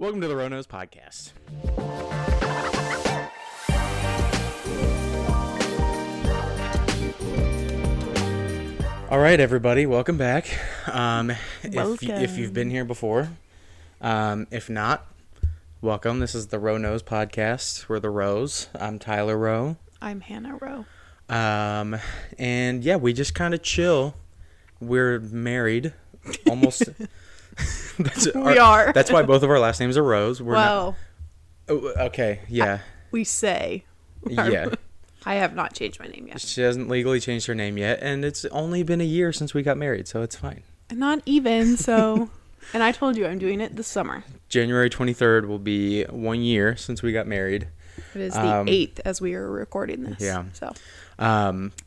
Welcome to the Rowe Knows Podcast. All right, everybody, welcome back. If you've been here before, if not, welcome. This is the Rowe Knows Podcast. We're the Rowes. I'm Tyler Rowe. I'm Hannah Rowe. And yeah, we just kind of chill. We're married, almost. We are. That's why both of our last names are Rowes. Okay. Yeah. We say. Yeah. I have not changed my name yet. She hasn't legally changed her name yet, and it's only been a year since we got married, so it's fine. Not even, so... And I told you I'm doing it this summer. January 23rd will be 1 year since we got married. It is the 8th as we are recording this. Yeah. So,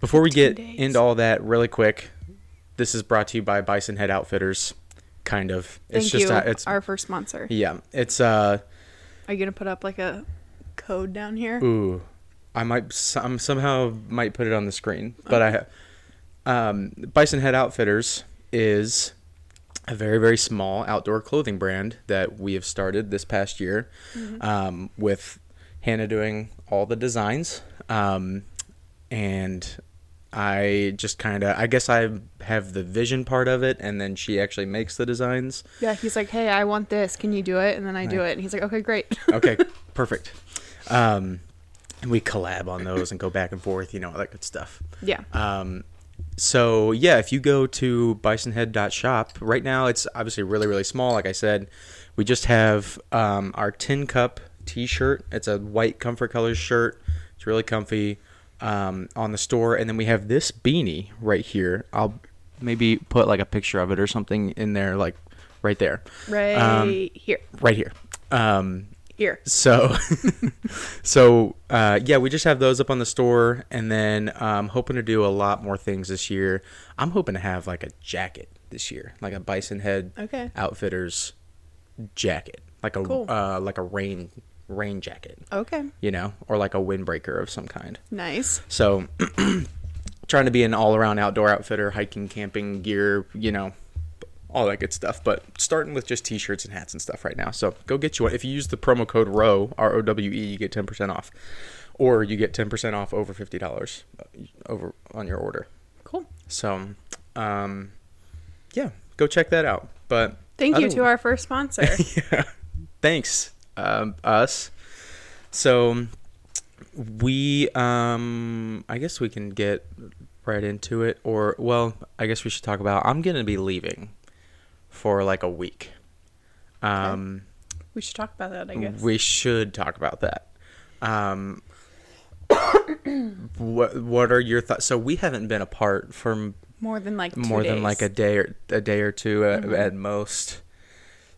before we get into all that really quick, this is brought to you by Bison Head Outfitters, kind of. It's our first sponsor. Yeah. It's... Are you going to put up like a code down here? Ooh. I might put it on the screen, but okay. Bison Head Outfitters is a very, very small outdoor clothing brand that we have started this past year, with Hannah doing all the designs. And I just kind of, I guess I have the vision part of it, and then she actually makes the designs. Yeah. He's like, "Hey, I want this. Can you do it?" And then I do it, and he's like, "Okay, great." Okay, perfect. And we collab on those and go back and forth, you know, all that good stuff. Yeah. So, yeah, if you go to bisonhead.shop, right now it's obviously really, really small. Like I said, we just have our tin cup T-shirt. It's a white Comfort Colors shirt. It's really comfy on the store. And then we have this beanie right here. I'll maybe put like a picture of it or something in there, like right there. Right here. Right here. Here. So, yeah, we just have those up on the store, and then I'm hoping to do a lot more things this year. I'm hoping to have like a jacket this year, like a Bison Head Outfitters jacket, like a cool. Like a rain jacket. Okay. You know, or like a windbreaker of some kind. Nice. So, trying to be an all-around outdoor outfitter, hiking, camping gear, you know. All that good stuff, but starting with just T-shirts and hats and stuff right now. So go get you one. If you use the promo code ROWE, R-O-W-E, you get 10% off. Or you get 10% off over $50 over on your order. Cool. So, yeah, go check that out. But thank you to our first sponsor. Yeah. Thanks, us. So we, I guess we can get right into it. Or, well, I guess we should talk about, I'm going to be leaving for like a week. We should talk about that, I guess. We should talk about that. What are your thoughts? So we haven't been apart for more than like a day or two at most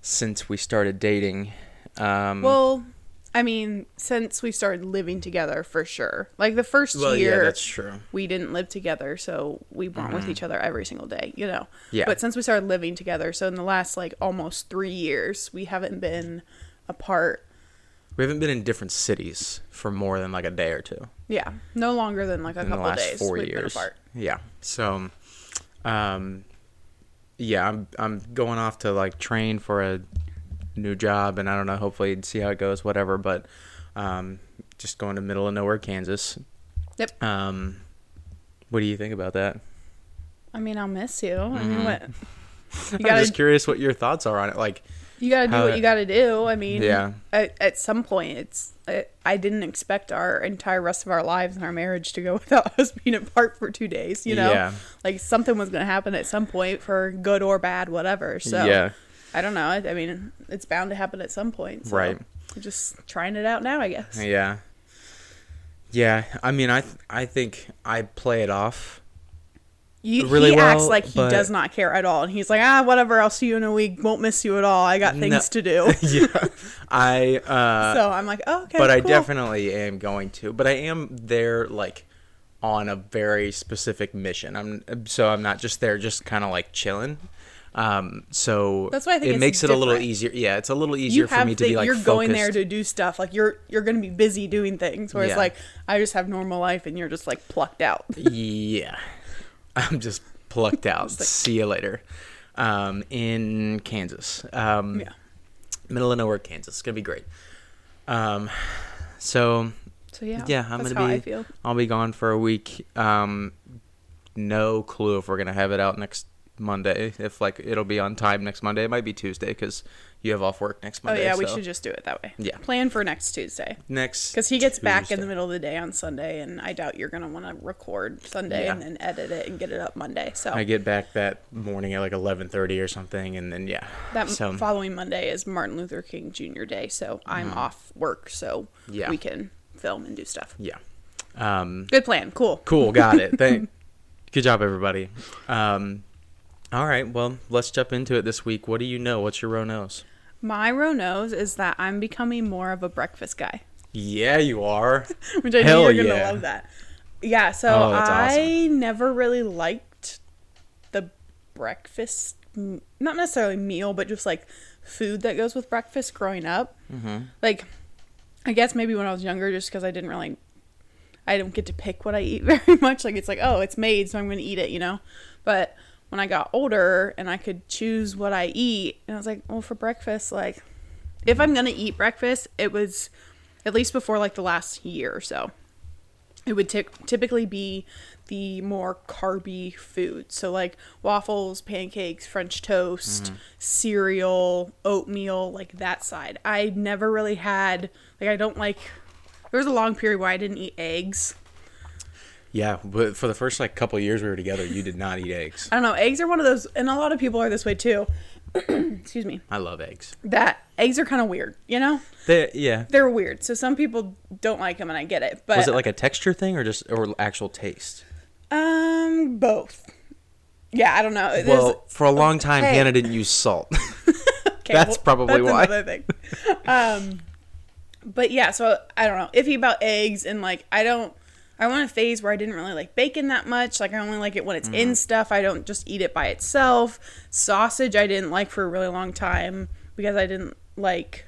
since we started dating. Well, I mean, since we started living together, for sure. Like the first year, yeah, that's true. We didn't live together, so we weren't with each other every single day, you know. Yeah. But since we started living together, so in the last like almost 3 years, we haven't been apart. We haven't been in different cities for more than like a day or two. Yeah, no longer than like a couple of days. In the last 4 years. We've been apart. Yeah. So, yeah, I'm going off to like train for a new job, and I don't know, hopefully see how it goes, whatever, but just going to middle of nowhere Kansas. Yep. What do you think about that? I mean, I'll miss you. I mean, what you gotta, I'm just curious what your thoughts are on it. Like, you gotta do what you gotta do. I mean, yeah, at some point I didn't expect our entire rest of our lives and our marriage to go without us being apart for 2 days, you know. Yeah. Like something was gonna happen at some point, for good or bad, whatever. So yeah, I don't know. I mean, it's bound to happen at some point. So right. We're just trying it out now, I guess. Yeah. Yeah. I mean, I think I play it off really well. He acts like he does not care at all. And he's like, whatever. I'll see you in a week. Won't miss you at all. I got things to do. Yeah. So I'm like, oh, okay, but cool. I definitely am going to. But I am there, like, on a very specific mission. I'm not just there just kind of, like, chilling. So that's why I think it makes it a little easier. Yeah, it's a little easier for me to be like, you're going there to do stuff. Like you're going to be busy doing things, whereas like I just have normal life and you're just like plucked out. Yeah, I'm just plucked out. Just like, see you later, in Kansas. Yeah. middle of nowhere, Kansas. It's gonna be great. So I'm gonna be. I'll be gone for a week. No clue if we're gonna have it out next Monday. If like it'll be on time next Monday, it might be Tuesday because you have off work next Monday. Oh yeah, so. We should just do it that way. Yeah, plan for next Tuesday. Because he gets back in the middle of the day on Sunday, and I doubt you're gonna want to record Sunday and then edit it and get it up Monday. So I get back that morning at like 11:30 or something, and then following Monday is Martin Luther King Jr. Day, so I'm off work, so we can film and do stuff. Yeah, good plan. Cool, got it. Good job, everybody. All right, well, let's jump into it this week. What do you know? What's your Rowe Knows? My Rowe Knows is that I'm becoming more of a breakfast guy. Yeah, you are. Which I know you're going to love that. Yeah, so I never really liked the breakfast, not necessarily meal, but just like food that goes with breakfast growing up. Mm-hmm. Like, I guess maybe when I was younger, just because I don't get to pick what I eat very much. Like, it's like, oh, it's made, so I'm going to eat it, you know? But when I got older and I could choose what I eat, and I was like, well, for breakfast, like, if I'm going to eat breakfast, it was, at least before like the last year or so, it would typically be the more carby food. So like waffles, pancakes, French toast, cereal, oatmeal, like that side. I never really had, like, I don't like, there was a long period where I didn't eat eggs. Yeah, but for the first like couple of years we were together, you did not eat eggs. I don't know. Eggs are one of those, and a lot of people are this way too. Excuse me. I love eggs. That eggs are kind of weird, you know? They're weird. So some people don't like them, and I get it. But was it like a texture thing, or actual taste? Both. Yeah, I don't know. Well, for a long time, Hannah didn't use salt. Okay, that's probably why. Another thing. But yeah, so I don't know. Iffy about eggs, and like I went a phase where I didn't really like bacon that much. Like, I only like it when it's in stuff. I don't just eat it by itself. Sausage I didn't like for a really long time because I didn't like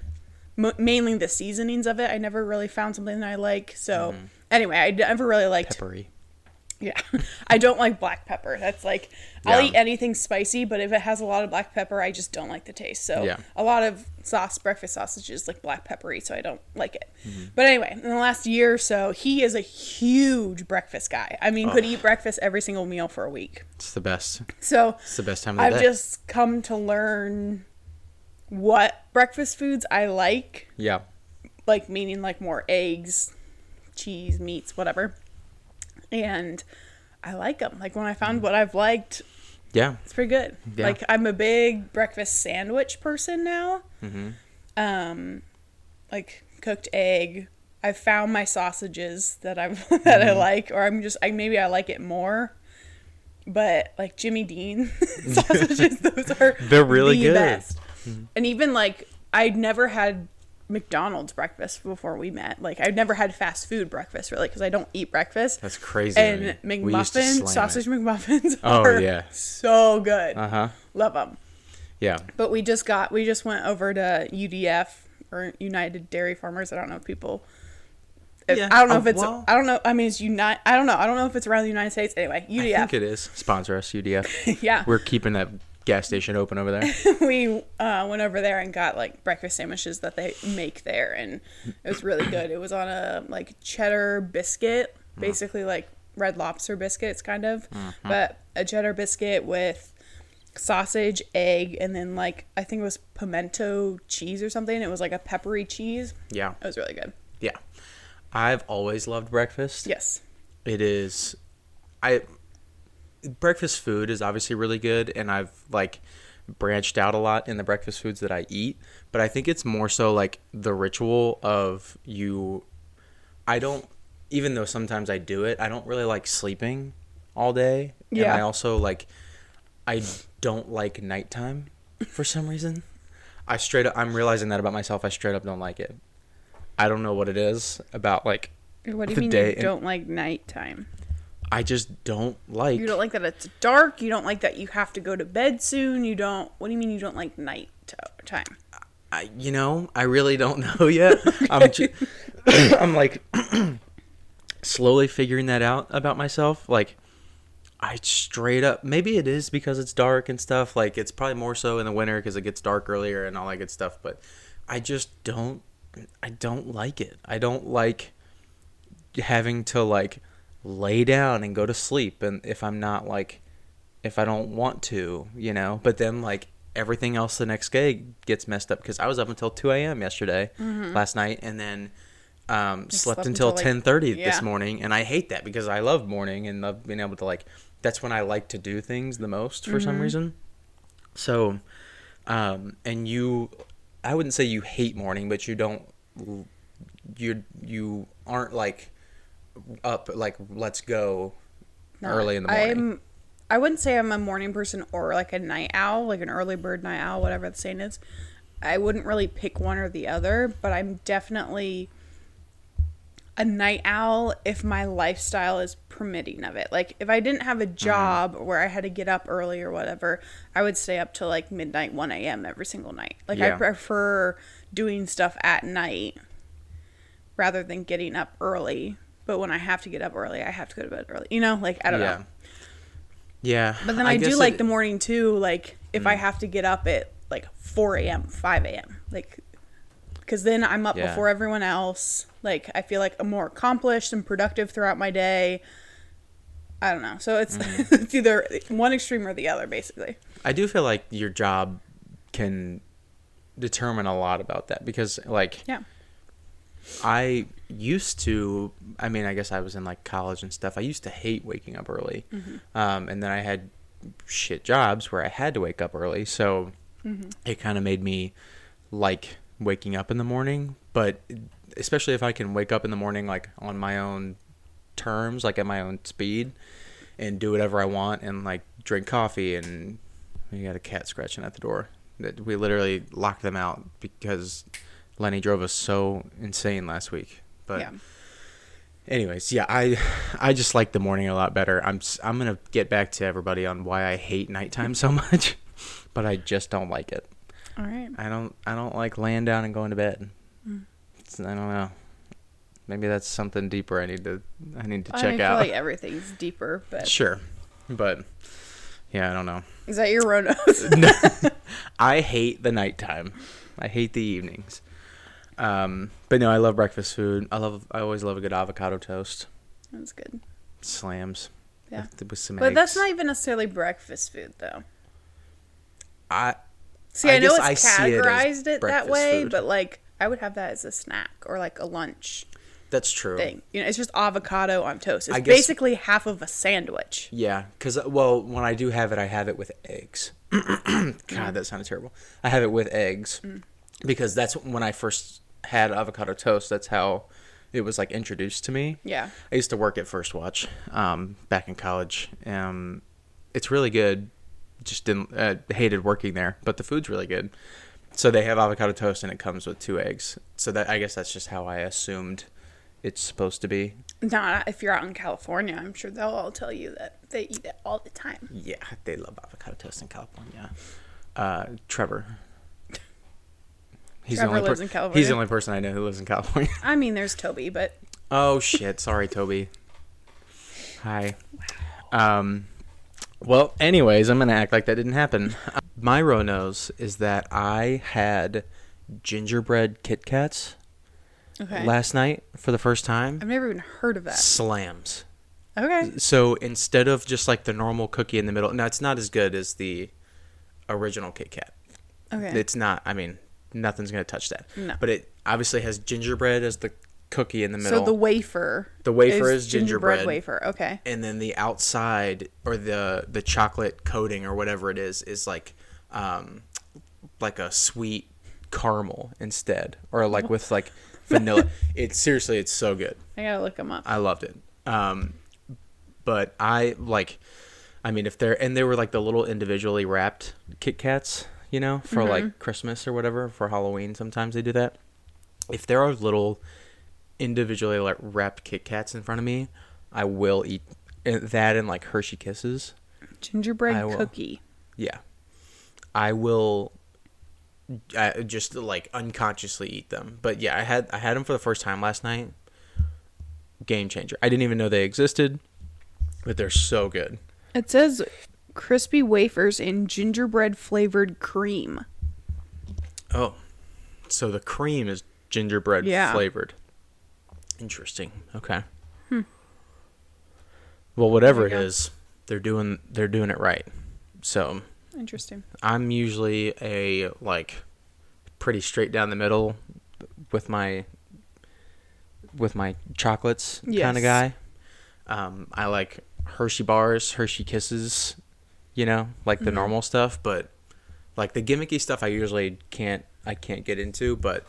mainly the seasonings of it. I never really found something that I like. So anyway, I never really liked... Peppery. Yeah. I don't like black pepper. That's like... Yeah. I'll eat anything spicy, but if it has a lot of black pepper, I just don't like the taste. So a lot of breakfast sausages like black peppery, so I don't like it. Mm-hmm. But anyway, in the last year or so, he is a huge breakfast guy. I mean, could eat breakfast every single meal for a week. It's the best. So it's the best time of the day. I've just come to learn what breakfast foods I like. Yeah. Like, meaning like more eggs, cheese, meats, whatever. And I like them. Like, when I found what I've liked, it's pretty good. Yeah. Like, I'm a big breakfast sandwich person now. Mm-hmm. Like cooked egg. I found my sausages that I like, or maybe I like it more. But like Jimmy Dean sausages, those are they're really good. Best. Mm-hmm. And even like I'd never had McDonald's breakfast before we met. Like, I've never had fast food breakfast really because I don't eat breakfast. That's crazy. And McMuffins, McMuffins are so good. Love them. Yeah. But we just went over to UDF or United Dairy Farmers. I don't know if people. I don't know if it's. Well, I don't know. I mean, it's United. I don't know. I don't know if it's around the United States. Anyway, UDF. I think it is. Sponsor us, UDF. Yeah. We're keeping that gas station open over there. We went over there and got like breakfast sandwiches that they make there, and it was really good. It was on a like cheddar biscuit, basically like Red Lobster biscuits kind of, but a cheddar biscuit with sausage, egg, and then like I think it was pimento cheese or something. It was like a peppery cheese. Yeah, it was really good. Yeah, I've always loved breakfast. Yes, it is. Breakfast food is obviously really good, and I've like branched out a lot in the breakfast foods that I eat, but I think it's more so like the ritual of even though sometimes I do it, I don't really like sleeping all day. Yeah. And I also like, I don't like nighttime for some reason. I'm realizing that about myself. I straight up don't like it. I don't know what it is about like the day. What do you mean you don't like nighttime? I just don't like... You don't like that it's dark. You don't like that you have to go to bed soon. You don't... What do you mean you don't like night time? I really don't know yet. Okay. I'm like slowly figuring that out about myself. Like, I straight up... Maybe it is because it's dark and stuff. Like, it's probably more so in the winter because it gets dark earlier and all that good stuff. But I just don't. I don't like it. I don't like having to like lay down and go to sleep, and if I'm not like, if I don't want to, you know. But then like everything else the next day gets messed up because I was up until 2 a.m. yesterday, last night, and then slept until 10:30 this morning, and I hate that because I love morning and love being able to like. That's when I like to do things the most for some reason. So, and you. I wouldn't say you hate morning, but you don't, you aren't like up, like let's go early in the morning. I wouldn't say I'm a morning person or like a night owl, like an early bird night owl, whatever the saying is. I wouldn't really pick one or the other, but I'm definitely a night owl if my lifestyle is permitting of it. Like if I didn't have a job where I had to get up early or whatever, I would stay up till like midnight, 1 a.m. every single night. Like I prefer doing stuff at night rather than getting up early. But when I have to get up early, I have to go to bed early. You know, like I don't know. Yeah. But then I do like the morning too. Like if I have to get up at like 4 a.m., 5 a.m. Like because then I'm up before everyone else. Like I feel like I'm more accomplished and productive throughout my day. I don't know. So it's, it's either one extreme or the other, basically. I do feel like your job can determine a lot about that because, like, I used to, I mean, I guess I was in, like, college and stuff. I used to hate waking up early. And then I had shit jobs where I had to wake up early. So it kind of made me like waking up in the morning. But especially if I can wake up in the morning, like, on my own terms, like at my own speed, and do whatever I want and like drink coffee. And we got a cat scratching at the door that we literally locked them out because Lenny drove us so insane last week. But anyways, I just like the morning a lot better. I'm gonna get back to everybody on why I hate nighttime so much, but I just don't like it. All right. I don't like laying down and going to bed. I don't know. Maybe that's something deeper I need to check out. I feel like everything's deeper, but sure. But yeah, I don't know. Is that your Rowe Knows? No, I hate the nighttime. I hate the evenings. But no, I love breakfast food. I always love a good avocado toast. That's good. Slams. Yeah. With some eggs. But that's not even necessarily breakfast food though. I know it's categorized it that way, but like I would have that as a snack or like a lunch. That's true. Thing. You know, it's just avocado on toast. It's basically half of a sandwich. Yeah, because when I do have it, I have it with eggs. God, that sounded terrible. I have it with eggs because that's when I first had avocado toast. That's how it was like introduced to me. Yeah, I used to work at First Watch back in college. It's really good. Just hated working there, but the food's really good. So they have avocado toast and it comes with 2 eggs. So that I guess that's just how I assumed it's supposed to be. Not if you're out in California, I'm sure they'll all tell you that they eat it all the time. Yeah, they love avocado toast in California. Trevor. Trevor lives in California. He's the only person I know who lives in California. I mean, there's Toby, but... Oh, shit. Sorry, Toby. Hi. Wow. Well, anyways, I'm going to act like that didn't happen. My Rowe Knows is that I had gingerbread Kit Kats last night for the first time. I've never even heard of that. Slams. Okay. So instead of just like the normal cookie in the middle, now it's not as good as the original Kit Kat. Okay. It's not, I mean, nothing's going to touch that. No. But it obviously has gingerbread as the cookie in the middle. So the wafer. The wafer is gingerbread wafer. Okay. And then the outside or the chocolate coating or whatever it is like a sweet caramel instead, or like with like vanilla. It's so good. I gotta look them up. I loved it. But I like. I mean, they were like the little individually wrapped Kit Kats, you know, for like Christmas or whatever, for Halloween. Sometimes they do that. If there are little individually like wrapped Kit Kats in front of me, I will eat that and like Hershey Kisses. Gingerbread cookie. Yeah, I will just like unconsciously eat them. But yeah, I had them for the first time last night. Game changer. I didn't even know they existed, but they're so good. It says crispy wafers and gingerbread flavored cream. Oh, So the cream is gingerbread flavored. Interesting. Okay. Well, whatever it is, they're doing it right. So interesting. I'm usually a pretty straight down the middle with my chocolates kind of guy. I like Hershey bars, Hershey Kisses, the normal stuff, but the gimmicky stuff I usually can't get into, but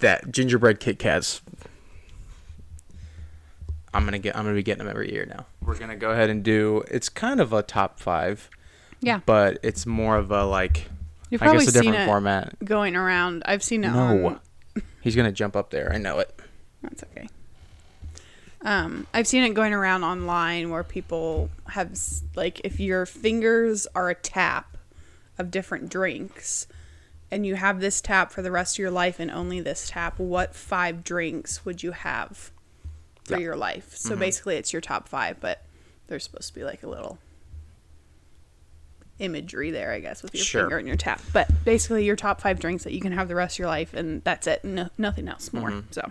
that gingerbread Kit Kats, I'm gonna be getting them every year now. We're gonna go ahead and do, it's kind of a top five, but it's more of a you've probably seen a different format going around. I've seen it. No, he's gonna jump up there. I know it. That's okay. I've seen it going around online where people have if your fingers are a tap of different drinks, and you have this tap for the rest of your life and only this tap, what 5 drinks would you have for your life? So basically it's your top 5, but there's supposed to be a little imagery there, I guess, with your finger and your tap. But basically your top 5 drinks that you can have the rest of your life, and that's it. No, nothing else more. So.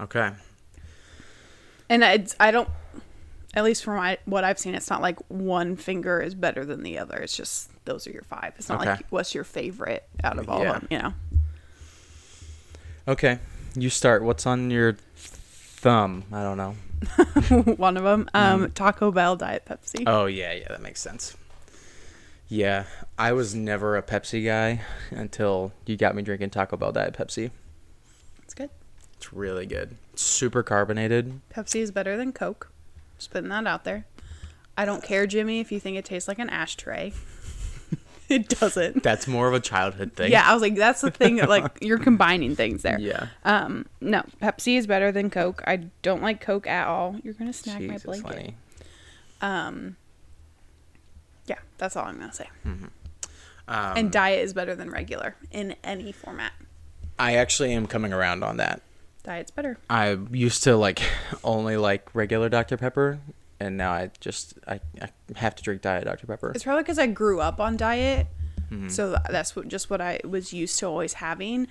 Okay. And I don't, at least from what I've seen, it's not like one finger is better than the other. It's just those are your 5. It's not what's your favorite out of all of them, Okay. You start. What's on your thumb? I don't know. One of them. Taco Bell Diet Pepsi. Oh, yeah. That makes sense. Yeah. I was never a Pepsi guy until you got me drinking Taco Bell Diet Pepsi. It's good. It's really good. It's super carbonated. Pepsi is better than Coke. Just putting that out there. I don't care, Jimmy, if you think it tastes like an ashtray. It doesn't. That's more of a childhood thing. Yeah, I was like, that's the thing. You're combining things there. Yeah. No, Pepsi is better than Coke. I don't like Coke at all. You're gonna snag my blanket. Lenny. Yeah, that's all I'm gonna say. Mm-hmm. And diet is better than regular in any format. I actually am coming around on that. Diet's better. I used to only like regular Dr. Pepper. And now I have to drink Diet Dr. Pepper. It's probably because I grew up on diet. Mm-hmm. So that's what I was used to always having.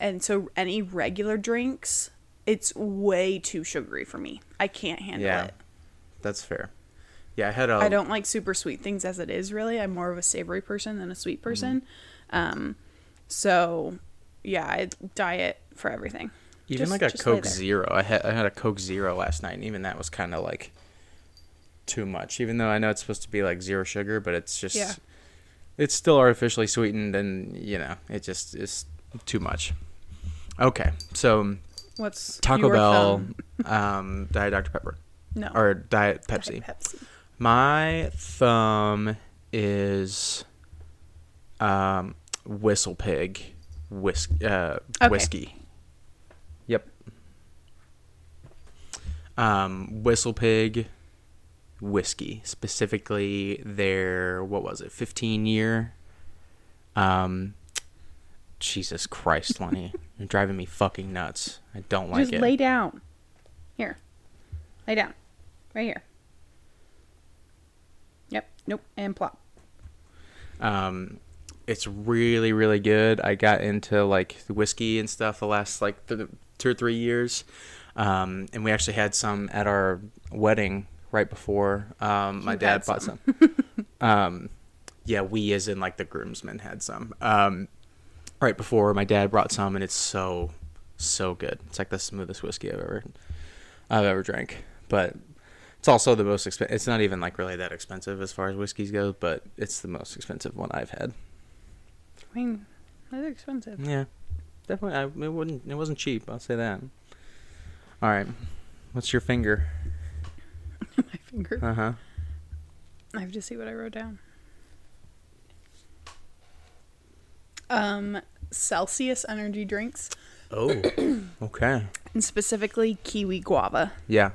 And so any regular drinks, it's way too sugary for me. I can't handle it. That's fair. Yeah, I don't like super sweet things as it is, really. I'm more of a savory person than a sweet person. Mm-hmm. I diet for everything. Even a Coke Zero. I had a Coke Zero last night, and even that was kind of too much, even though I know it's supposed to be zero sugar, but it's just it's still artificially sweetened, and it just is too much. Okay, so what's Taco Bell Diet Dr. Pepper? No, or Diet Pepsi. My thumb is Whistlepig whiskey. Yep. Whistlepig whiskey, specifically their 15-year. Jesus Christ, Lenny, you're driving me fucking nuts. I don't like it. Just lay down. Here, lay down, right here. Yep. Nope. And plop. It's really, really good. I got into whiskey and stuff the last 2 or 3 years, and we actually had some at our wedding. Right before my dad bought some. We as in the groomsmen had some. Right before my dad brought some, and it's so, so good. It's the smoothest whiskey I've ever drank. But it's also the most expensive. It's not even really that expensive as far as whiskeys go, but it's the most expensive one I've had. I mean, that's expensive. Yeah, definitely. It wasn't cheap. I'll say that. All right, what's your finger? My finger. Uh-huh. I have to see what I wrote down. Celsius energy drinks. Oh, okay. And specifically kiwi guava. Yeah.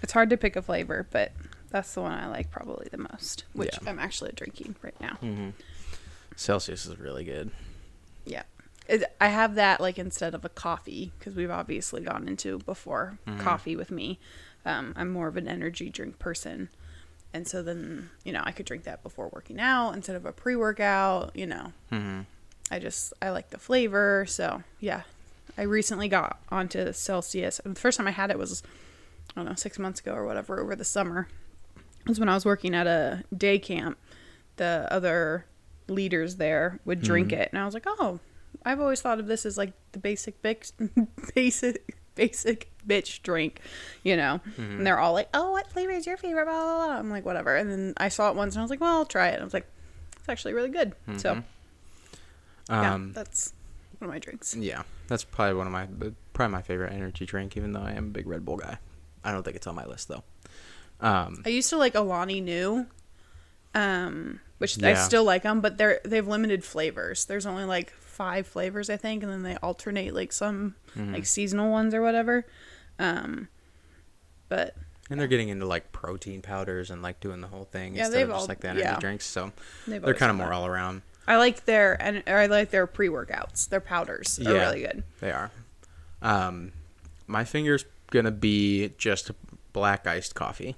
It's hard to pick a flavor, but that's the one I like probably the most, which I'm actually drinking right now. Mm-hmm. Celsius is really good. Yeah. I have that instead of a coffee, because we've obviously gone into before coffee with me. I'm more of an energy drink person. And so then, I could drink that before working out instead of a pre-workout, I like the flavor. So yeah, I recently got onto Celsius. And the first time I had it was, I don't know, 6 months ago or whatever, over the summer. It was when I was working at a day camp. The other leaders there would drink it. And I was like, oh, I've always thought of this as like the basic bitch drink, you know. And they're all like, oh, what flavor is your favorite, blah, blah, blah. I'm like, whatever. And then I saw it once and I was like, well, I'll try it. And I was like, it's actually really good. So yeah, that's one of my drinks. Yeah, that's probably one of my favorite energy drink, even though I am a big Red Bull guy. I don't think it's on my list though. I used to like Alani New, which I still like them, but they've limited flavors. There's only like 5 flavors, I think, and then they alternate like some like seasonal ones or whatever. But and they're getting into like protein powders and like doing the whole thing instead of just like the energy drinks. So they're kind of more all around. I like their pre-workouts. Their powders are really good. They are. My finger's gonna be just black iced coffee.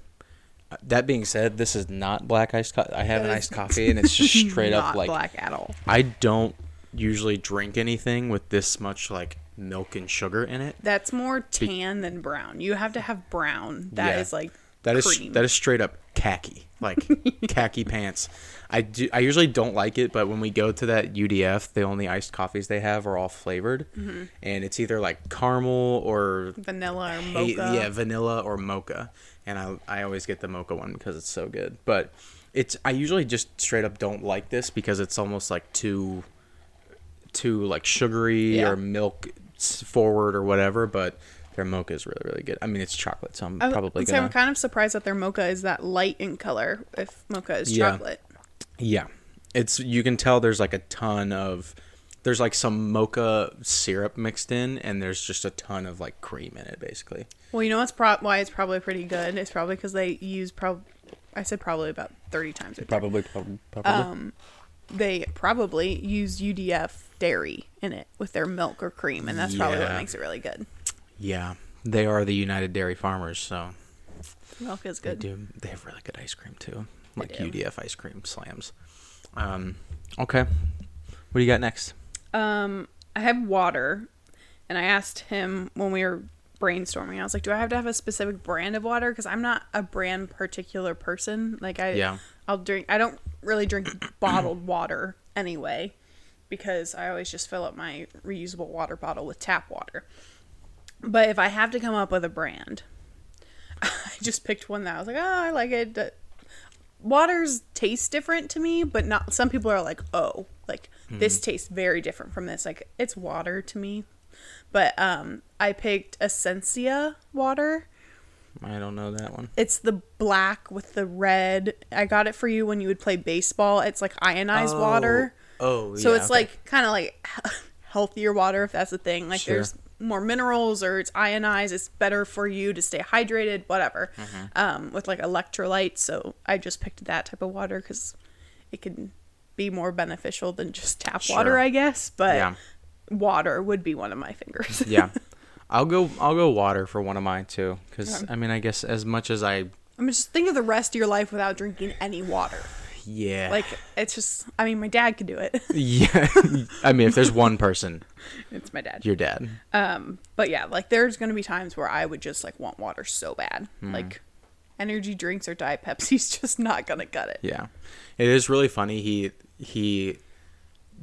That being said, this is not black iced coffee. I have an iced coffee and it's just straight up like black at all. I don't usually drink anything with this much like milk and sugar in it. That's more tan than brown. You have to have brown. That is like that cream. That is straight up khaki, like khaki pants. I usually don't like it, but when we go to that UDF, the only iced coffees they have are all flavored, and it's either like caramel or vanilla or mocha. Yeah, vanilla or mocha, and I always get the mocha one because it's so good. But I usually just straight up don't like this because it's almost like too like sugary or milk forward or whatever. But their mocha is really, really good. I mean, it's chocolate, so I'm probably gonna... I'm kind of surprised that their mocha is that light in color if mocha is chocolate. Yeah. It's, you can tell there's like a ton of... There's like some mocha syrup mixed in, and there's just a ton of like cream in it, basically. Well, you know what's why it's probably pretty good? It's probably because they use... I said probably about 30 times. Probably. They probably use UDF dairy in it with their milk or cream, and that's probably what makes it really good. Yeah, they are the United Dairy Farmers, so milk is good. They have really good ice cream too, like UDF ice cream slams. Okay, what do you got next? I have water, and I asked him when we were brainstorming. I was like, "Do I have to have a specific brand of water? Because I'm not a brand particular person. Like I'll drink. I don't really drink bottled water anyway, because I always just fill up my reusable water bottle with tap water." But if I have to come up with a brand, I just picked one that I was like, oh, I like it. Waters taste different to me, but not. Some people are like, oh, like this tastes very different from this. Like it's water to me. But I picked Essentia water. I don't know that one. It's the black with the red. I got it for you when you would play baseball. It's like ionized water. Oh, yeah. So it's like kind of like healthier water, if that's a thing. Like there's more minerals, or it's ionized, it's better for you to stay hydrated, whatever, with like electrolytes. So I just picked that type of water because it can be more beneficial than just tap water, I guess. But water would be one of my fingers. I'll go water for one of mine too, because I mean, I guess as much as I mean, just think of the rest of your life without drinking any water. Yeah. Like, it's just, I mean, my dad could do it. Yeah. I mean, if there's one person. It's my dad. Your dad. But yeah, like, there's going to be times where I would just, like, want water so bad. Like, energy drinks or Diet Pepsi's just not going to cut it. Yeah. It is really funny. He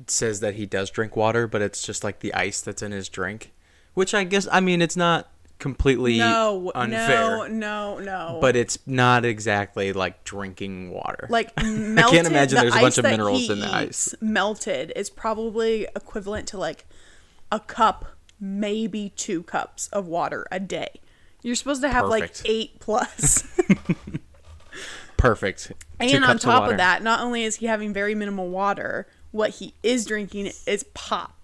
says that he does drink water, but it's just, like, the ice that's in his drink. Which I guess, I mean, it's not completely unfair. No. But it's not exactly like drinking water. Like melted, I can't imagine there's a bunch of minerals in the ice. Melted is probably equivalent to like a cup, maybe 2 cups of water a day. You're supposed to have like 8+. Perfect. And on top of that, not only is he having very minimal water, what he is drinking is pop.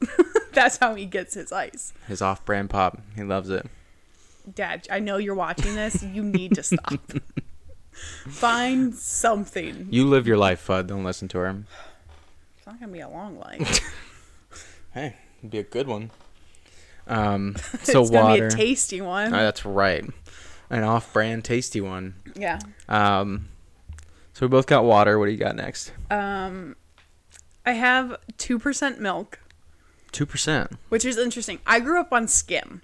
That's how he gets his ice. His off-brand pop. He loves it. Dad, I know you're watching this. You need to stop. Find something. You live your life, Fudd. Don't listen to her. It's not going to be a long life. Hey, it'd be a good one. So it's water. It's going to be a tasty one. Oh, that's right. An off-brand tasty one. Yeah. So we both got water. What do you got next? I have 2% milk. 2%. Which is interesting. I grew up on skim.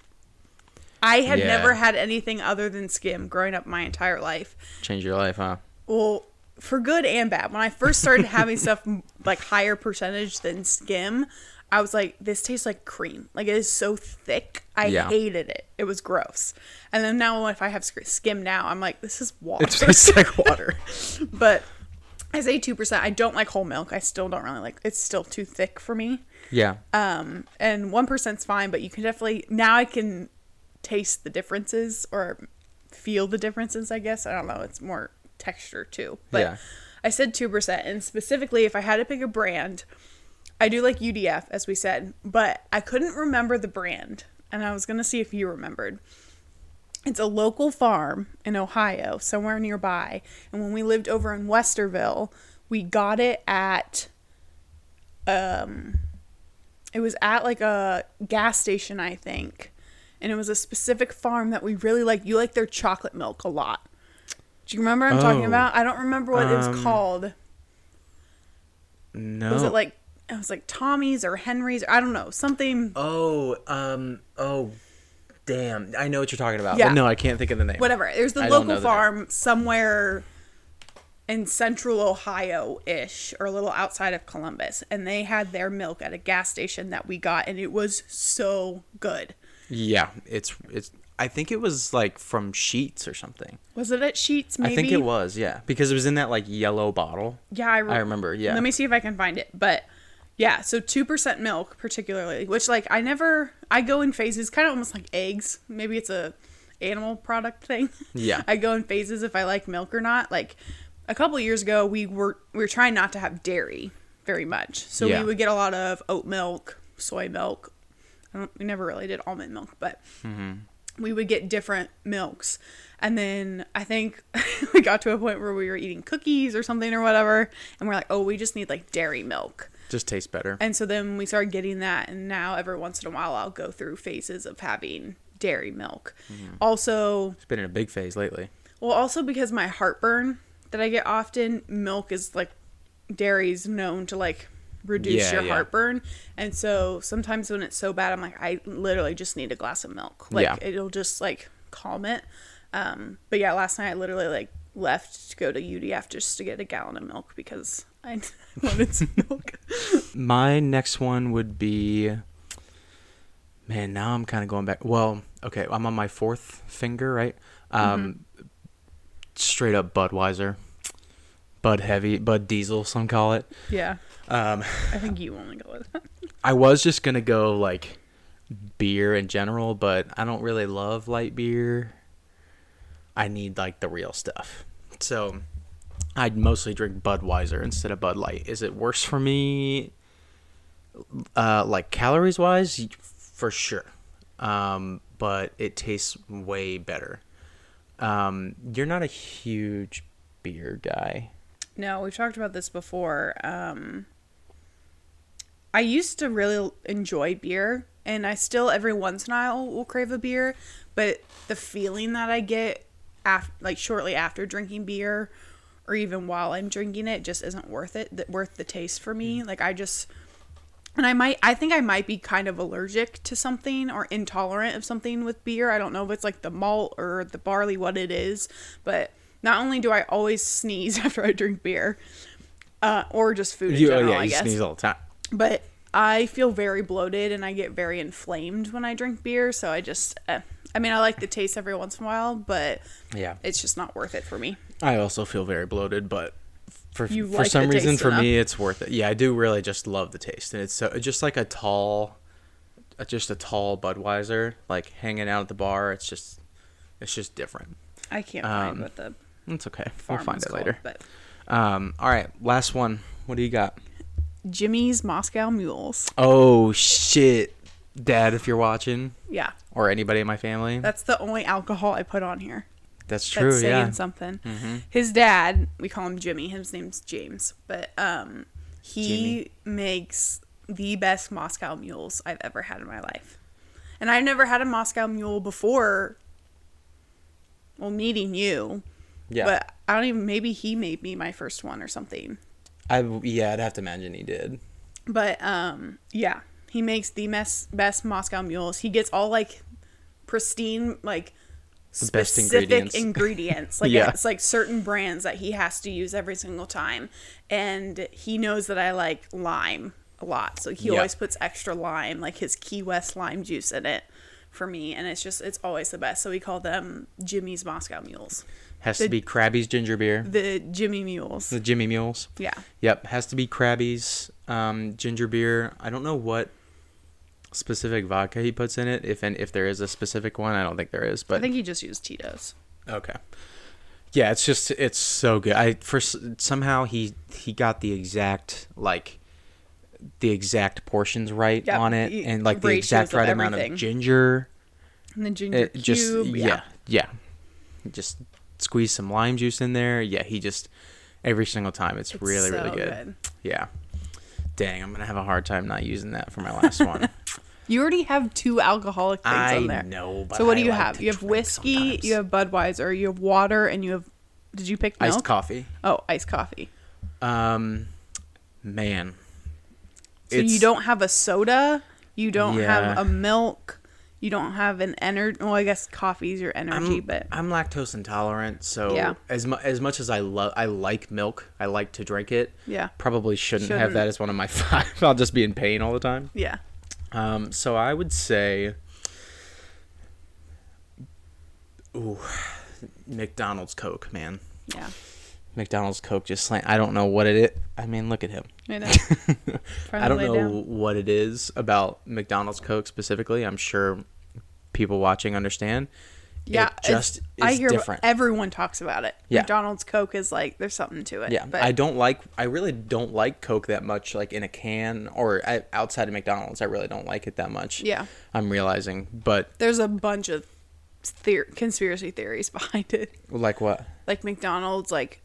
I had never had anything other than skim growing up my entire life. Changed your life, huh? Well, for good and bad. When I first started having stuff like higher percentage than skim, I was like, this tastes like cream. Like, it is so thick. I hated it. It was gross. And then now if I have skim now, I'm like, this is water. It tastes like water. But I say 2%. I don't like whole milk. I still don't really like it. It's still too thick for me. Yeah. And 1%'s fine, but you can definitely, now I can taste the differences or feel the differences, I guess. I don't know. It's more texture too. But yeah. I said 2%. And specifically, if I had to pick a brand, I do like UDF, as we said, but I couldn't remember the brand, and I was going to see if you remembered. It's a local farm in Ohio, somewhere nearby, and when we lived over in Westerville, we got it at, it was at like a gas station, I think, and it was a specific farm that we really liked. You like their chocolate milk a lot. Do you remember what I'm talking about? I don't remember what it was called. No. Was it like... It was like Tommy's or Henry's. I don't know. Something. Oh, damn. I know what you're talking about. Yeah. But no, I can't think of the name. Whatever. There's the local farm somewhere in central Ohio-ish or a little outside of Columbus. And they had their milk at a gas station that we got. And it was so good. Yeah. It's. I think it was like from Sheetz or something. Was it at Sheetz? Maybe? I think it was. Yeah. Because it was in that like yellow bottle. Yeah. I remember. Yeah. Let me see if I can find it. But. Yeah, so 2% milk particularly, which like I go in phases, kind of almost like eggs. Maybe it's a animal product thing. Yeah. I go in phases if I like milk or not. Like a couple of years ago, we were trying not to have dairy very much. So we would get a lot of oat milk, soy milk. We never really did almond milk, but we would get different milks. And then I think we got to a point where we were eating cookies or something or whatever. And we're like, oh, we just need like dairy milk. Just tastes better. And so then we started getting that, and now every once in a while I'll go through phases of having dairy milk. Mm. Also, it's been in a big phase lately. Well, also because my heartburn that I get often, milk is like, dairy's known to like reduce your heartburn. And so sometimes when it's so bad, I'm like, I literally just need a glass of milk. Like it'll just like calm it. But yeah, last night I literally like left to go to UDF just to get a gallon of milk because I wanted some milk. My next one would be, man, now I'm kind of going back. Well, okay, I'm on my fourth finger, right? Straight up Budweiser. Bud Heavy, Bud Diesel, some call it. Yeah. I think you only go with that. I was just going to go like beer in general, but I don't really love light beer. I need like the real stuff. So I'd mostly drink Budweiser instead of Bud Light. Is it worse for me, like calories-wise? For sure. But it tastes way better. You're not a huge beer guy. No, we've talked about this before. I used to really enjoy beer, and I still every once in a while will crave a beer, but the feeling that I get shortly after drinking beer or even while I'm drinking it just isn't worth the taste for me. Like I think I might be kind of allergic to something or intolerant of something with beer. I don't know if it's like the malt or the barley, what it is, but not only do I always sneeze after I drink beer, or just food in general, I guess. You sneeze all the time. But I feel very bloated and I get very inflamed when I drink beer. So I just, I like the taste every once in a while, but yeah, it's just not worth it for me. I also feel very bloated, but for some reason, for me, it's worth it. Yeah, I do really just love the taste. And it's so just like a tall Budweiser, like hanging out at the bar. It's just different. I can't find what the It's okay. We'll find it later. But. All right. Last one. What do you got? Jimmy's Moscow Mules. Oh, shit. Dad, if you're watching. Yeah. Or anybody in my family. That's the only alcohol I put on here. That's true, that's saying something. Mm-hmm. His dad, we call him Jimmy. His name's James. But he makes the best Moscow Mules I've ever had in my life. And I've never had a Moscow Mule before, well, meeting you. Yeah. But maybe he made me my first one or something. I'd have to imagine he did. But, yeah, he makes the best Moscow mules. He gets all, like, pristine, like, specific ingredients. Like, yeah. It's, like, certain brands that he has to use every single time. And he knows that I like lime a lot. So he always puts extra lime, like his Key West lime juice in it for me. And it's just, it's always the best. So we call them Jimmy's Moscow Mules. Has to be Krabby's ginger beer. The Jimmy Mules. The Jimmy Mules. Yeah. Yep. Has to be Krabby's ginger beer. I don't know what specific vodka he puts in it. If there is a specific one, I don't think there is. But I think he just used Tito's. Okay. Yeah, it's just, it's so good. Somehow he got the exact, like, the exact portions right on it, and like the exact right amount of ginger. And the ginger cube. Just, yeah. Just squeeze some lime juice in there. Yeah, he just, every single time, it's really, so really good. Yeah. Dang, I'm going to have a hard time not using that for my last one. You already have two alcoholic things on there. I know, but so what do you have? You have whiskey, you have Budweiser, you have water, and you have, did you pick milk? Iced coffee. Oh, iced coffee. Man. So you don't have a soda, you don't have a milk, you don't have an energy. Well, I guess coffee is your energy, but I'm lactose intolerant, so as much as I like milk, I like to drink it. Yeah, probably shouldn't have that as one of my five. I'll just be in pain all the time. Yeah. So I would say, McDonald's Coke, man. Yeah. McDonald's Coke just slant. I don't know what it is. I mean, look at him. I know. I don't know what it is about McDonald's Coke specifically. I'm sure people watching understand. Yeah, it just is different. Everyone talks about it. Yeah. McDonald's Coke is like, there's something to it. Yeah, but I really don't like Coke that much, like in a can or outside of McDonald's. I really don't like it that much. Yeah, I'm realizing, but there's a bunch of conspiracy theories behind it. Like what? Like McDonald's, like,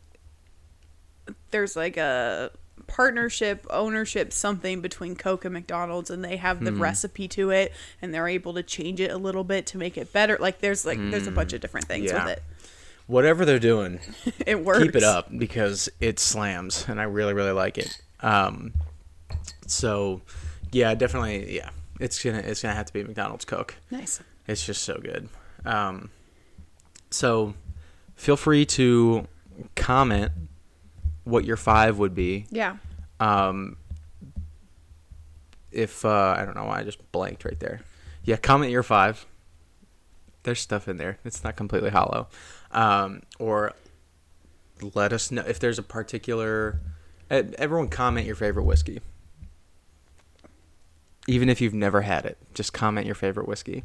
there's like a partnership, ownership, something between Coke and McDonald's, and they have the recipe to it, and they're able to change it a little bit to make it better. Like there's a bunch of different things with it. Whatever they're doing, it works. Keep it up, because it slams, and I really, really like it. So yeah, definitely, yeah. It's gonna have to be McDonald's Coke. Nice. It's just so good. So feel free to comment what your five would be. Yeah. I don't know why I just blanked right there. Yeah, comment your five. There's stuff in there. It's not completely hollow. Or let us know if there's a particular... Everyone comment your favorite whiskey. Even if you've never had it, just comment your favorite whiskey.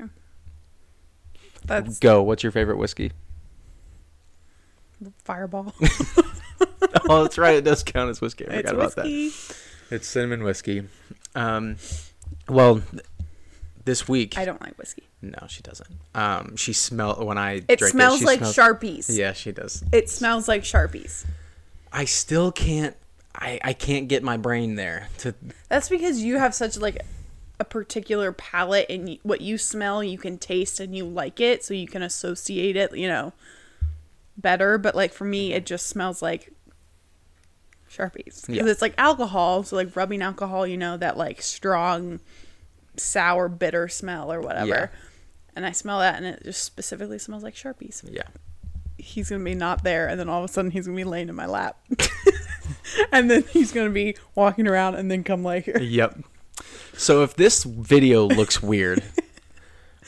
Okay. Go. What's your favorite whiskey? Fireball. Oh, that's right. It does count as whiskey. I forgot about that. It's cinnamon whiskey. Well, this week I don't like whiskey. No, she doesn't. She smelled when I. It drink smells it, like smells, Sharpies. Yeah, she does. It smells like Sharpies. I still can't. I can't get my brain there to. That's because you have such like a particular palate, and what you smell, you can taste, and you like it, so you can associate it. You know. Better, but like for me it just smells like Sharpies, because it's like alcohol, so like rubbing alcohol, you know, that like strong sour bitter smell or whatever, and I smell that and it just specifically smells like Sharpies. Yeah, he's gonna be not there, and then all of a sudden he's gonna be laying in my lap and then he's gonna be walking around and then come like here. Yep. So if this video looks weird,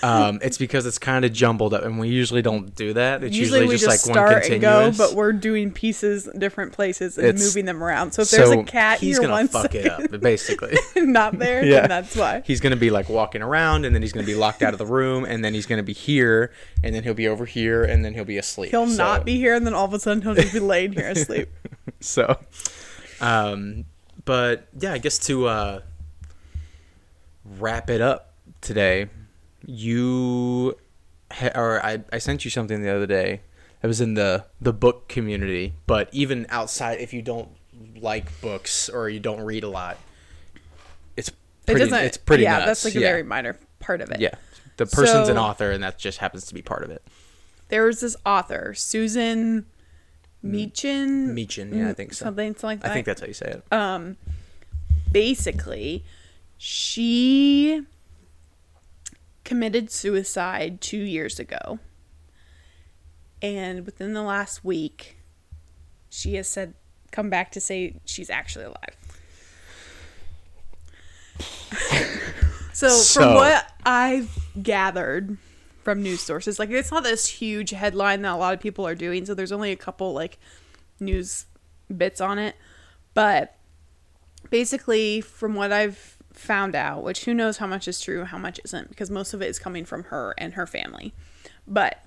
it's because it's kind of jumbled up, and we usually don't do that. It's usually just like one continuous. But we're doing pieces in different places and moving them around. So if there's a cat here, he's gonna fuck it up, basically. Not there, then that's why. He's gonna be like walking around, and then he's gonna be locked out of the room, and then he's gonna be here, and then he'll be over here, and then he'll be asleep. He'll not be here, and then all of a sudden he'll just be laying here asleep. So, but yeah, I guess to wrap it up today. I sent you something the other day. I was in the book community, but even outside, if you don't like books or you don't read a lot, it's pretty nuts. That's like a very minor part of it. Yeah, the person's an author, and that just happens to be part of it. There was this author, Susan Meachen. Meachen, yeah, I think so. Something like that. I think that's how you say it. Basically, she committed suicide 2 years ago. And within the last week, she has said, come back to say she's actually alive. So from what I've gathered from news sources, like, it's not this huge headline that a lot of people are doing, so there's only a couple, like, news bits on it. But basically, from what I've found out, which who knows how much is true, how much isn't, because most of it is coming from her and her family. But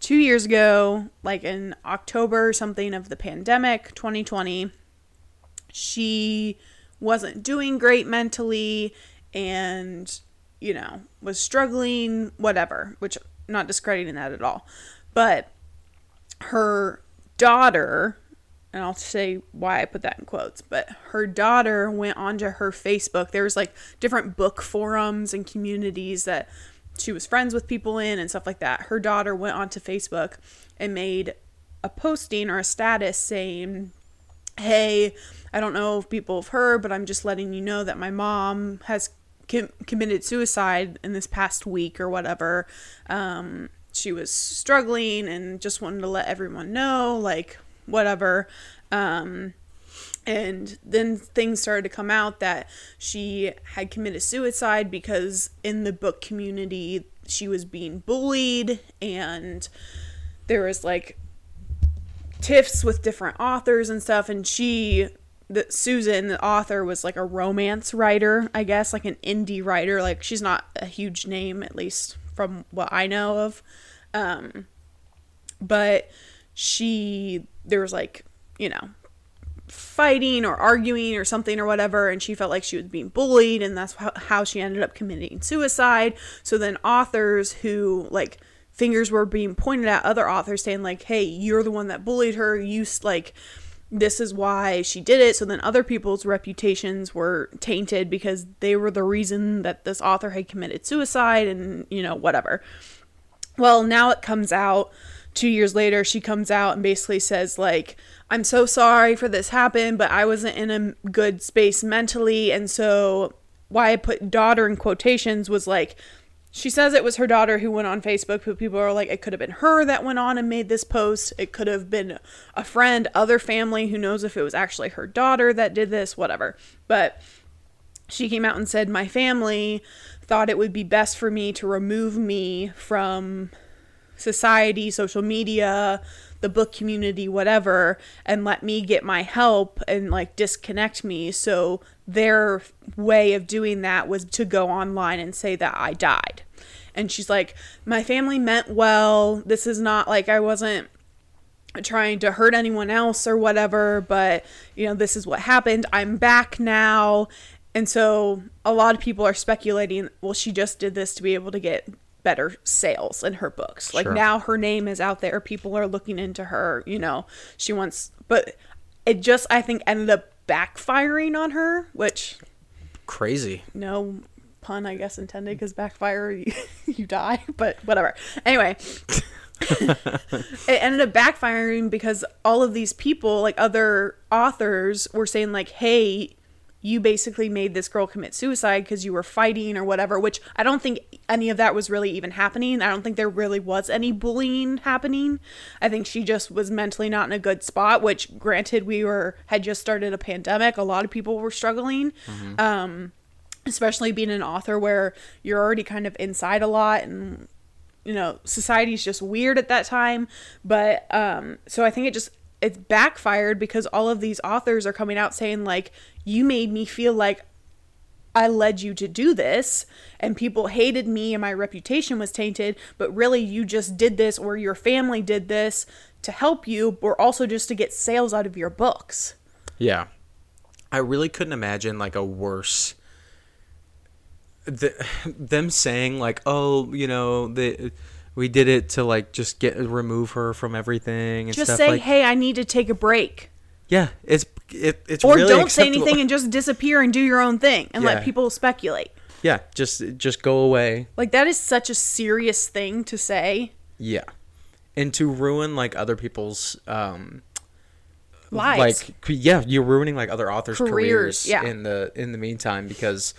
2 years ago, like in October or something of the pandemic, 2020, she wasn't doing great mentally and, you know, was struggling, whatever, which I'm not discrediting that at all. But her daughter, and I'll say why I put that in quotes, but her daughter went onto her Facebook. There was like different book forums and communities that she was friends with people in and stuff like that. Her daughter went onto Facebook and made a posting or a status saying, hey, I don't know if people have heard, but I'm just letting you know that my mom has committed suicide in this past week or whatever. She was struggling and just wanted to let everyone know, like, whatever. And then things started to come out that she had committed suicide because in the book community, she was being bullied and there was like tiffs with different authors and stuff. And Susan, the author, was like a romance writer, I guess, like an indie writer. Like, she's not a huge name, at least from what I know of. But there was like, you know, fighting or arguing or something or whatever, and she felt like she was being bullied, and that's how she ended up committing suicide. So then authors who, like, fingers were being pointed at other authors saying, like, hey, you're the one that bullied her, you, like, this is why she did it. So then other people's reputations were tainted because they were the reason that this author had committed suicide and, you know, whatever. Well, now it comes out 2 years later, she comes out and basically says, like, I'm so sorry for this happened, but I wasn't in a good space mentally. And so why I put daughter in quotations was, like, she says it was her daughter who went on Facebook, but people are like, it could have been her that went on and made this post. It could have been a friend, other family, who knows if it was actually her daughter that did this, whatever. But she came out and said, my family thought it would be best for me to remove me from society, social media, the book community, whatever, and let me get my help and, like, disconnect me. So their way of doing that was to go online and say that I died. And she's like, my family meant well. This is not like I wasn't trying to hurt anyone else or whatever, but, you know, this is what happened. I'm back now. And so a lot of people are speculating, well, she just did this to be able to get better sales in her books. Like, sure. Now her name is out there. People are looking into her, you know, she wants, but it just, I think, ended up backfiring on her, which. Crazy. No pun, I guess, intended, because backfire, you die, but whatever. Anyway, it ended up backfiring because all of these people, like other authors, were saying, like, hey, you basically made this girl commit suicide because you were fighting or whatever, which I don't think any of that was really even happening. I don't think there really was any bullying happening. I think she just was mentally not in a good spot, which, granted, had just started a pandemic. A lot of people were struggling, mm-hmm. Especially being an author where you're already kind of inside a lot, and, you know, society's just weird at that time. But so I think it's backfired because all of these authors are coming out saying, like, you made me feel like I led you to do this, and people hated me and my reputation was tainted, but really you just did this, or your family did this to help you, or also just to get sales out of your books. Yeah. I really couldn't imagine, like, a worse them saying, like, oh, you know, we did it to, like, just remove her from everything and just stuff. Just say, like, hey, I need to take a break. Yeah, it's or really don't acceptable. Say anything and just disappear and do your own thing and let people speculate. Yeah, just go away. Like, that is such a serious thing to say. Yeah, and to ruin, like, other people's lives. Like, yeah, you're ruining like other authors' careers yeah. in the meantime, because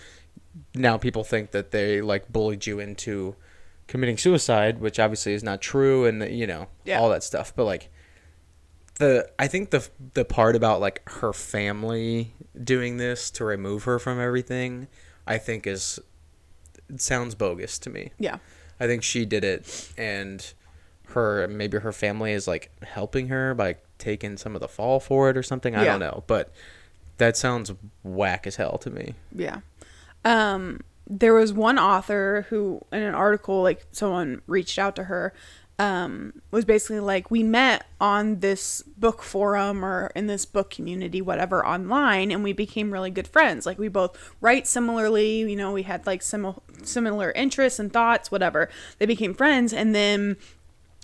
now people think that they like bullied you into committing suicide, which obviously is not true, and you know yeah. all that stuff. But like I think the part about like her family doing this to remove her from everything, I think it sounds bogus to me. Yeah. I think she did it, and maybe her family is like helping her by taking some of the fall for it or something. I yeah. don't know, but that sounds whack as hell to me. Yeah. There was one author who, in an article, like someone reached out to her, was basically like, we met on this book forum or in this book community, whatever, online, and we became really good friends. Like, we both write similarly, you know, we had like similar interests and thoughts, whatever. They became friends, and then,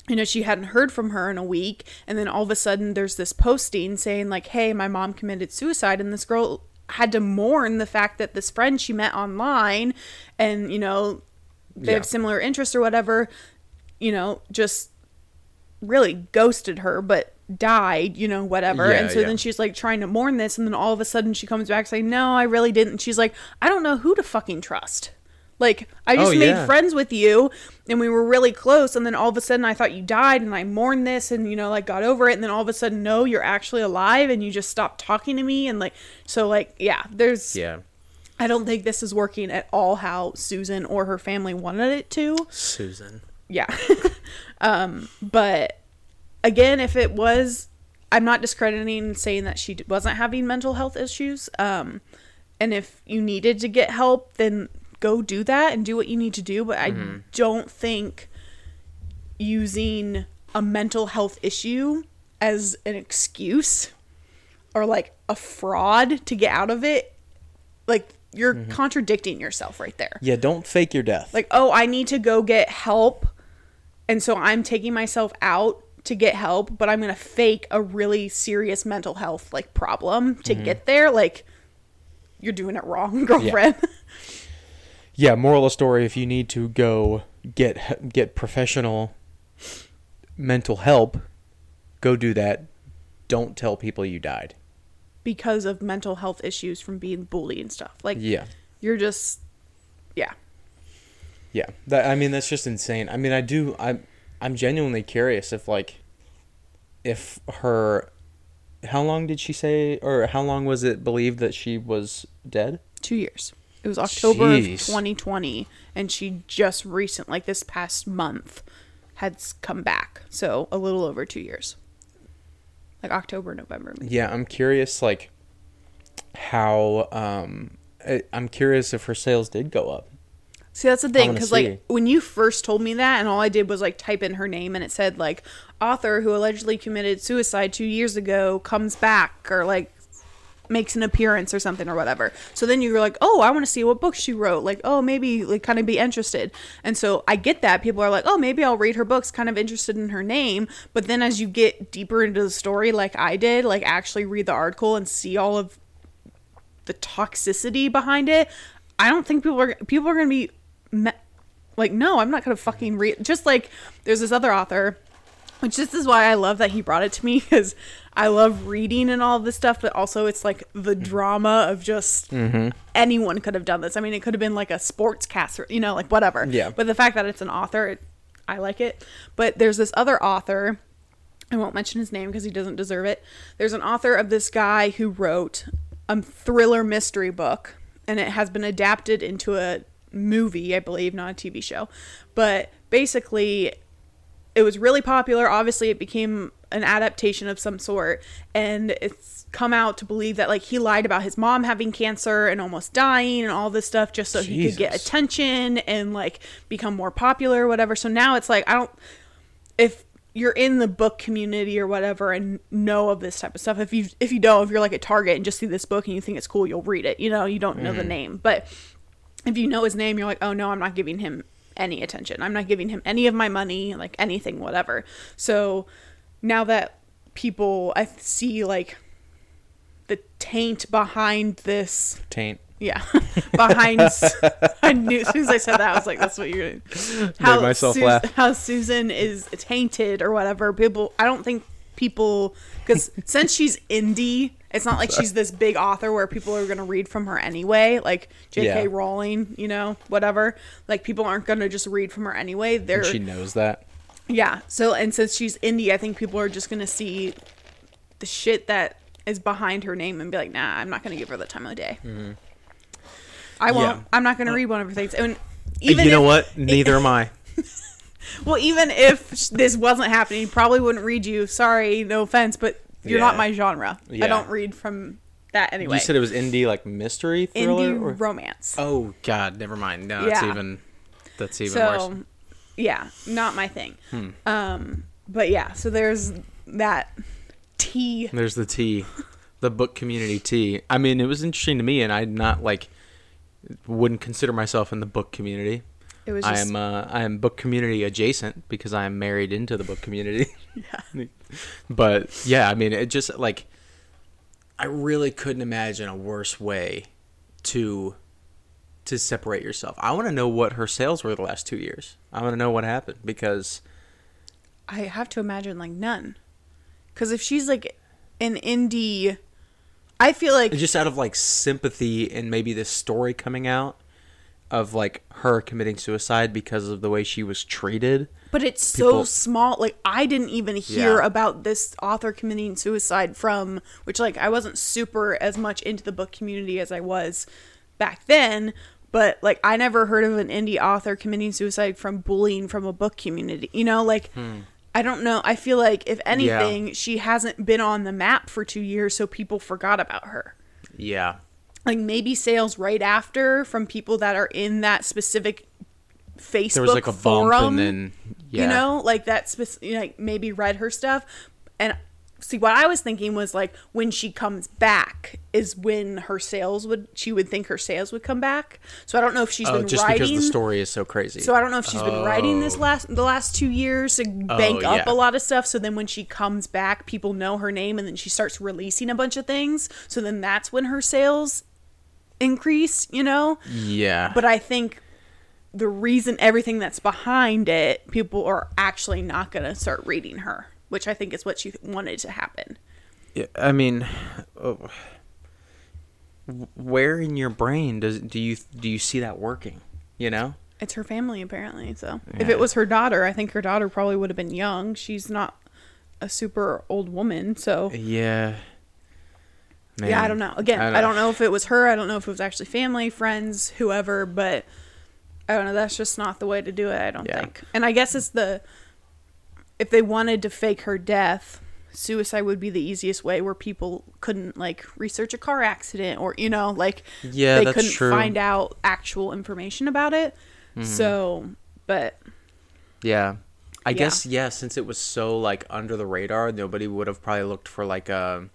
you know, she hadn't heard from her in a week, and then all of a sudden there's this posting saying like, hey, my mom committed suicide, and this girl had to mourn the fact that this friend she met online, and you know they yeah. have similar interests or whatever, you know, just really ghosted her but died, you know, whatever. Yeah, and so yeah. then she's like trying to mourn this, and then all of a sudden she comes back saying, no, I really didn't. And she's like, I don't know who to fucking trust. Like, I just made yeah. friends with you, and we were really close, and then all of a sudden I thought you died, and I mourned this, and, you know, like, got over it, and then all of a sudden, no, you're actually alive, and you just stopped talking to me, and, like, so, like, yeah, there's... Yeah. I don't think this is working at all how Susan or her family wanted it to. Susan. Yeah. But, again, if it was... I'm not discrediting saying that she wasn't having mental health issues, and if you needed to get help, then... go do that and do what you need to do, but I don't think using a mental health issue as an excuse or like a fraud to get out of it, like you're contradicting yourself right there. Yeah, don't fake your death. Like, oh, I need to go get help, and so I'm taking myself out to get help, but I'm going to fake a really serious mental health like problem to get there. Like, you're doing it wrong, girlfriend. Yeah. Yeah, moral of the story, if you need to go get professional mental help, go do that. Don't tell people you died. Because of mental health issues from being bullied and stuff. Like, yeah. You're just, yeah. Yeah, that's just insane. I mean, I'm genuinely curious if, like, how long did she say, or how long was it believed that she was dead? 2 years. It was October of 2020, and she just recently, like this past month, had come back. So a little over 2 years, like October, November. Maybe. Yeah, I'm curious, like how I'm curious if her sales did go up. See, that's the thing, because like when you first told me that, and all I did was like type in her name, and it said like author who allegedly committed suicide 2 years ago comes back, or like. Makes an appearance or something or whatever. So then you're like, oh, I want to see what book she wrote. Like, oh, maybe like kind of be interested. And so I get that. People are like, oh, maybe I'll read her books, kind of interested in her name. But then as you get deeper into the story, like I did, like actually read the article and see all of the toxicity behind it, I don't think people are going to be like, no, I'm not going to fucking read. Just like there's this other author, which this is why I love that he brought it to me, because I love reading and all this stuff, but also it's like the drama of just anyone could have done this. I mean, it could have been like a sportscaster, you know, like whatever. Yeah. But the fact that it's an author, I like it. But there's this other author. I won't mention his name because he doesn't deserve it. There's an author of this guy who wrote a thriller mystery book, and it has been adapted into a movie, I believe, not a TV show. But basically, it was really popular. Obviously, it became an adaptation of some sort, and it's come out to believe that like he lied about his mom having cancer and almost dying and all this stuff just so he could get attention and like become more popular or whatever. So now it's like, if you're in the book community or whatever and know of this type of stuff, if you don't, if you're like at Target and just see this book and you think it's cool, you'll read it, you know, you don't know the name. But if you know his name, you're like, oh no, I'm not giving him any attention, I'm not giving him any of my money, like anything, whatever. So now that people, I see like the taint behind this. Taint. Yeah. Behind. I knew as soon as I said that, I was like, that's what you're going to. Made myself laugh. How Susan is tainted or whatever. People, I don't think people, because since she's indie, it's not like she's this big author where people are going to read from her anyway, like J.K. Rowling, you know, whatever. Like, people aren't going to just read from her anyway. And she knows that. Yeah. So, and since she's indie, I think people are just going to see the shit that is behind her name and be like, nah, I'm not going to give her the time of the day. Mm-hmm. I won't. Yeah. I'm not going to read one of her things. And even you know what? Neither am I. Well, even if this wasn't happening, probably wouldn't read you. Sorry, no offense, but you're not my genre. Yeah. I don't read from that anyway. You said it was indie, like mystery thriller? Indie romance. Oh, God. Never mind. No, that's even worse. Yeah, not my thing. But yeah, so there's that tea. There's the tea. The book community tea. I mean, it was interesting to me, and I wouldn't consider myself in the book community. It was just... I am book community adjacent because I am married into the book community. Yeah. But yeah, I mean, it just I really couldn't imagine a worse way to separate yourself. I want to know what her sales were the last 2 years. I want to know what happened, because I have to imagine none. Because if she's an indie, I feel like just out of sympathy and maybe this story coming out of her committing suicide because of the way she was treated. But it's so small. I didn't even hear about this author committing suicide from, which I wasn't super as much into the book community as I was back then. But I never heard of an indie author committing suicide from bullying from a book community. You know, I don't know. I feel like if anything, she hasn't been on the map for 2 years, so people forgot about her. Yeah. Maybe sales right after from people that are in that specific Facebook forum. There was a bump, and then, you know, that maybe read her stuff. And see, what I was thinking was when she comes back is when she would think her sales would come back. So I don't know if she's been just writing. Just because the story is so crazy. So I don't know if she's been writing the last 2 years to bank up a lot of stuff. So then when she comes back, people know her name, and then she starts releasing a bunch of things. So then that's when her sales increase, you know? Yeah. But I think the reason everything that's behind it, people are actually not going to start reading her, which I think is what she wanted to happen. Yeah, I mean, where in your brain do you see that working, you know? It's her family, apparently. So if it was her daughter, I think her daughter probably would have been young. She's not a super old woman, so. Yeah. Man. Yeah, I don't know. Again, I don't know if it was her. I don't know if it was actually family, friends, whoever, but I don't know. That's just not the way to do it, I don't think. And I guess it's if they wanted to fake her death, suicide would be the easiest way, where people couldn't research a car accident, or, you know, they that's couldn't true. Find out actual information about it. Mm-hmm. So, but. Yeah. I guess, since it was so under the radar, nobody would have probably looked for a.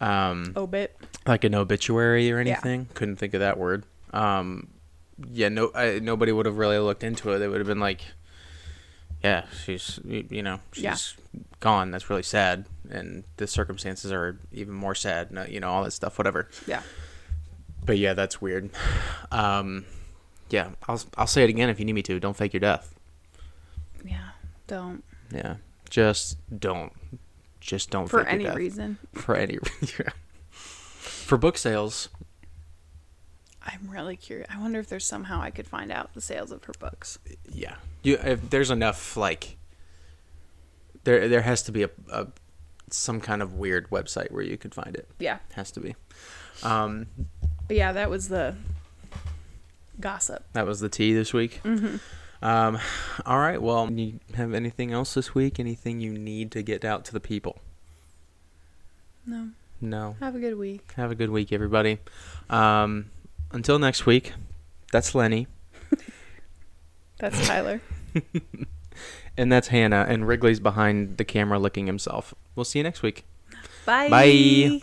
Obit. An obituary or anything. Yeah. Couldn't think of that word. Nobody would have really looked into it. They would have been yeah, she's, you know, she's gone. That's really sad. And the circumstances are even more sad. You know, all that stuff, whatever. Yeah. But yeah, that's weird. Yeah, I'll say it again if you need me to. Don't fake your death. Yeah, don't. Yeah, just don't. Just don't fake your death. For any reason. Yeah. For book sales. I'm really curious. I wonder if there's somehow I could find out the sales of her books. Yeah. If there's enough, there has to be a some kind of weird website where you could find it. Yeah. Has to be. But yeah, that was the gossip. That was the tea this week. Mm-hmm. All right. Well, do you have anything else this week? Anything you need to get out to the people? No. Have a good week. Have a good week, everybody. Until next week, that's Lenny. That's Tyler. And that's Hannah. And Wrigley's behind the camera licking himself. We'll see you next week. Bye. Bye.